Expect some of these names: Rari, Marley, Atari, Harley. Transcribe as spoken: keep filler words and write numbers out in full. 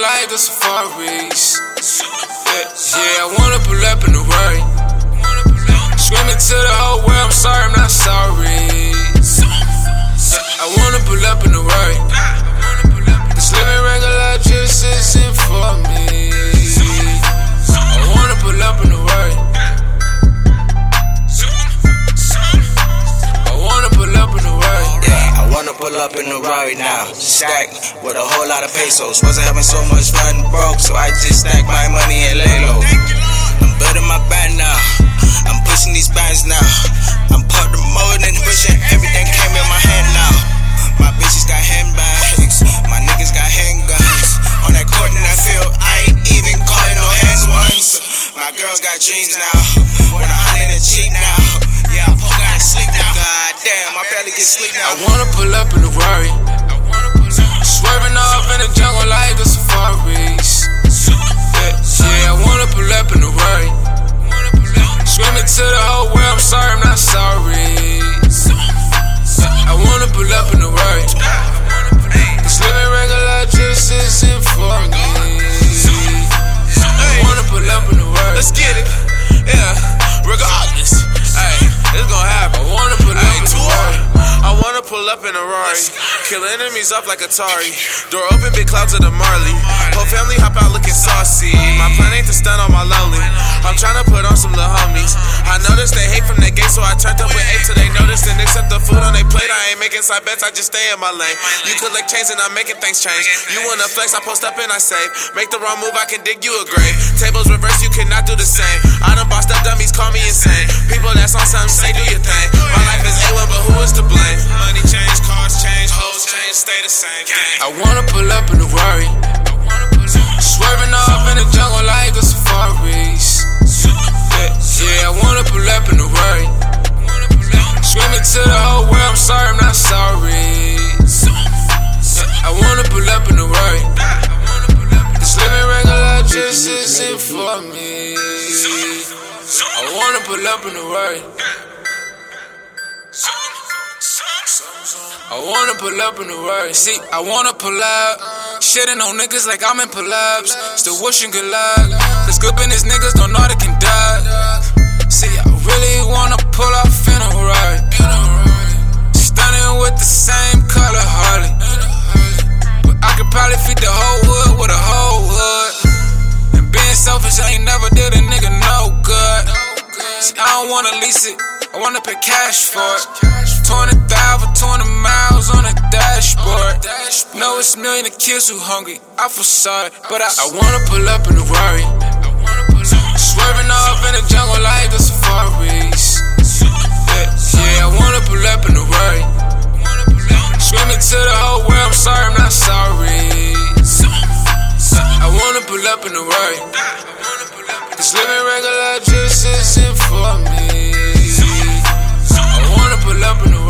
like the safaris. Yeah, I wanna pull up in the Rari. Screaming to the whole world, I'm sorry, I'm not sorry. I wanna pull up in the Rari. This living regular just isn't for me. I wanna pull up in the Rari. I wanna pull up in the Rari. Yeah, I wanna pull up in the Rari now. Stacked with a whole lot of pesos. Wasn't having so much fun, broke, so I just stacked my money and lay low. I'm building my band now. I'm pushing these bands now. I'm part of the mode and pushing everything came in my hand now. My bitches got handbags, my niggas got handguns. On that court in that field, I ain't even calling no hands once. My girls got dreams now, when I hunt in the cheek now. Yeah, I poke out sleep now. God damn, I barely get sleep now. I wanna pull up in the Rari. Swerving off in the jungle like the safaris. Yeah, I wanna pull up in the Rari. Screaming to the whole world, I'm sorry, I'm not sorry. I wanna pull up in the Rari. This living regular just isn't for me. I wanna pull up in the Rari. Let's get it, yeah, regardless. Ayy, it's gon' happen. I wanna pull up in the Rari. I wanna pull up in a Rari. Kill enemies off like Atari. Door open, big clouds of the Marley. Whole family hop out looking saucy. My plan ain't to stun on my lonely. I'm tryna put on some little homies. I noticed they hate from the gate, so I turned up with eight till they noticed and they set the food on they plate. I ain't making side bets, I just stay in my lane. You collect chains and I'm making things change. You wanna flex, I post up and I save. Make the wrong move, I can dig you a grave. Tables reversed, you cannot do the same. I done bossed up dummies, call me insane. People that's on something say do your thing. My life is A one, but who is to blame? Money change, cars change, hoes change, stay the same. I wanna pull up in the Rari. Swerving off in the jungle like the safaris. Yeah, I wanna pull up in the Rari. Screaming to the whole world, I'm sorry, I'm not sorry. I wanna pull up in the Rari. This living regular just isn't for me. I wanna pull up in the Rari. I wanna pull up in the Rari. See, I wanna pull up. Shitting on niggas like I'm in pull-ups. Still wishing good luck. Cause good business niggas don't know how to conduct. See, I really wanna pull off in a Rari. Stunning with the same color Harley. But I could probably feed the whole hood with a whole hood. And being selfish, I ain't never did a nigga no good. See, I don't wanna lease it, I wanna pay cash for it. Twenty thousand for twenty miles on a dashboard. No, it's a million of kids who hungry, I feel sorry. But I, I wanna pull up in the Rari. Swerving off in the jungle like the safaris. Yeah, I wanna pull up in the Rari. Screaming to the whole world, I'm sorry, I'm not sorry. I wanna pull up in the Rari. This living regular just isn't for me. I wanna pull up in the Rari.